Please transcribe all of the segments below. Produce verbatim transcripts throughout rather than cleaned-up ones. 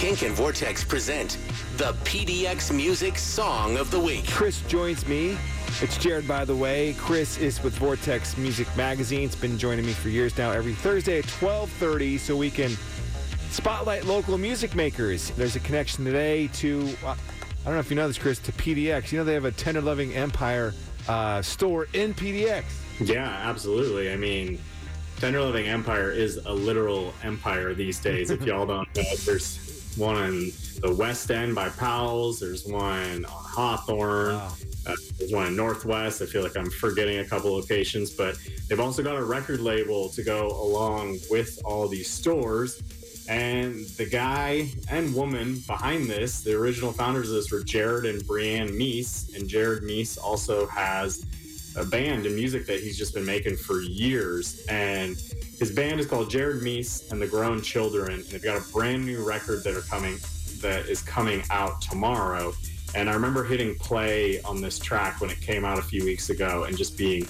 Kink and Vortex present the P D X Music Song of the Week. Chris joins me. It's Jared, by the way. Chris is with Vortex Music Magazine. It's been joining me for years now every Thursday at twelve thirty so we can spotlight local music makers. There's a connection today to, uh, I don't know if you know this, Chris, to P D X. You know they have a Tender Loving Empire uh, store in P D X. Yeah, absolutely. I mean, Tender Loving Empire is a literal empire these days. If y'all don't know, there's one in the West End by Powell's. There's one on Hawthorne. Wow. Uh, there's one in Northwest. I feel like I'm forgetting a couple locations, but they've also got a record label to go along with all these stores. And the guy and woman behind this, the original founders of this, were Jared and Brianne Mees. And Jared Mees also has a band and music that he's just been making for years, and his band is called Jared Mees and the Grown Children, and they've got a brand new record that are coming that is coming out tomorrow. And I remember hitting play on this track when it came out a few weeks ago and just being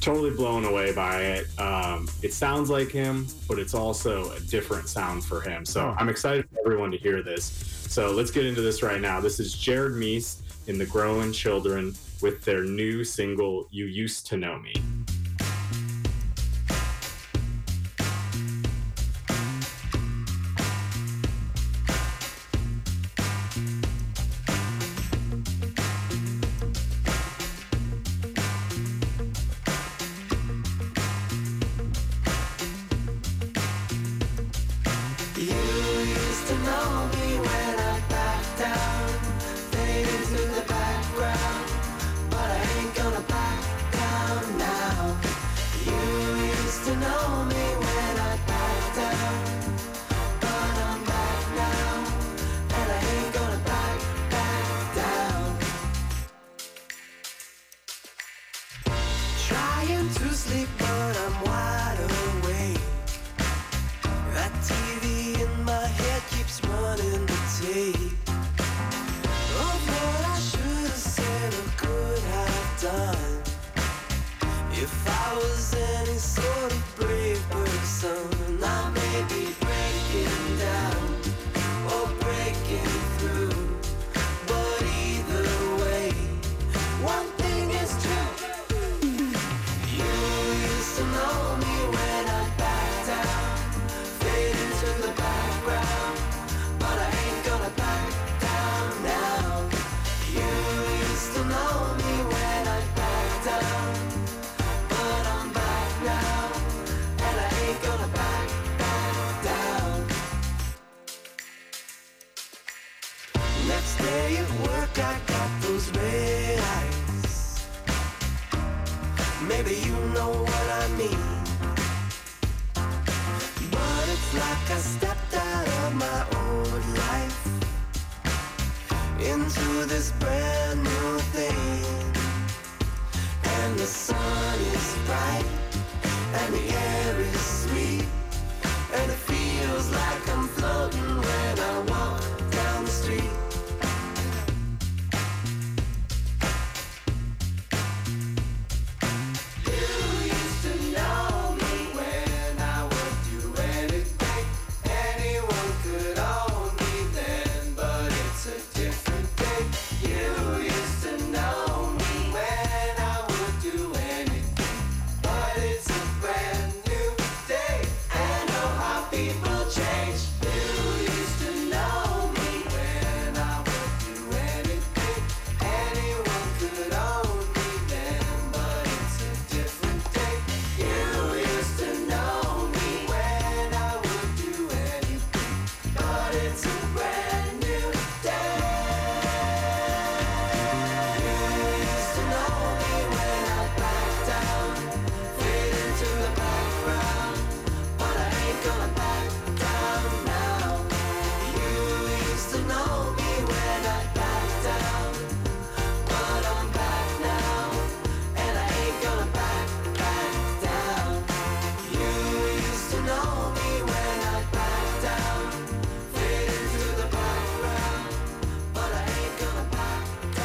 totally blown away by it. Um, it sounds like him, but it's also a different sound for him, so I'm excited for everyone to hear this. So let's get into this right now. This is Jared Mees and the Grown Children with their new single, You Used to Know Me.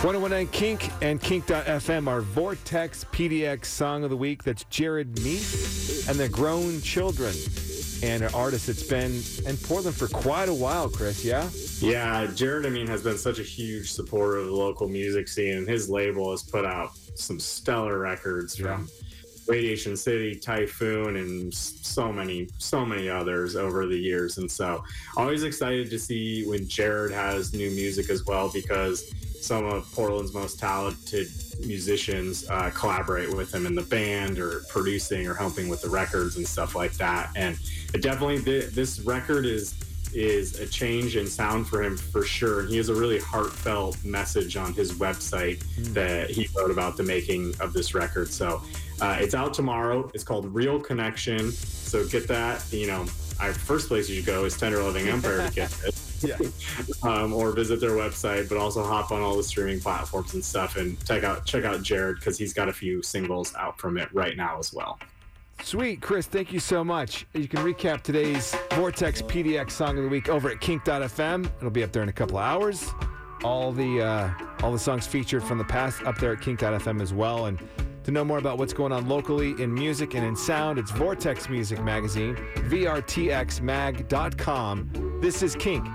one oh one nine Kink and Kink dot f m, our Vortex P D X Song of the Week. That's Jared Mees and the Grown Children. and an artist that's been in Portland for quite a while, Chris, yeah? Yeah, Jared, I mean, has been such a huge supporter of the local music scene, and his label has put out some stellar records yeah. from Radiation City, Typhoon, and so many, so many others over the years. And so always excited to see when Jared has new music as well, because some of Portland's most talented musicians uh, collaborate with him in the band or producing or helping with the records and stuff like that. And it definitely, th- this record is is a change in sound for him for sure. And he has a really heartfelt message on his website mm. that he wrote about the making of this record. So uh, it's out tomorrow. It's called Real Connection. So get that. You know, our first place you should go is Tender Loving Empire to get this. Yeah, um, or visit their website, but also hop on all the streaming platforms and stuff, and check out check out Jared, because he's got a few singles out from it right now as well. Sweet, Chris, thank you so much. You can recap today's Vortex P D X Song of the Week over at kink dot f m. It'll be up there in a couple of hours. All the uh, all the songs featured from the past up there at kink dot f m as well. And to know more about what's going on locally in music and in sound, it's Vortex Music Magazine, V R T X mag dot com. This is Kink.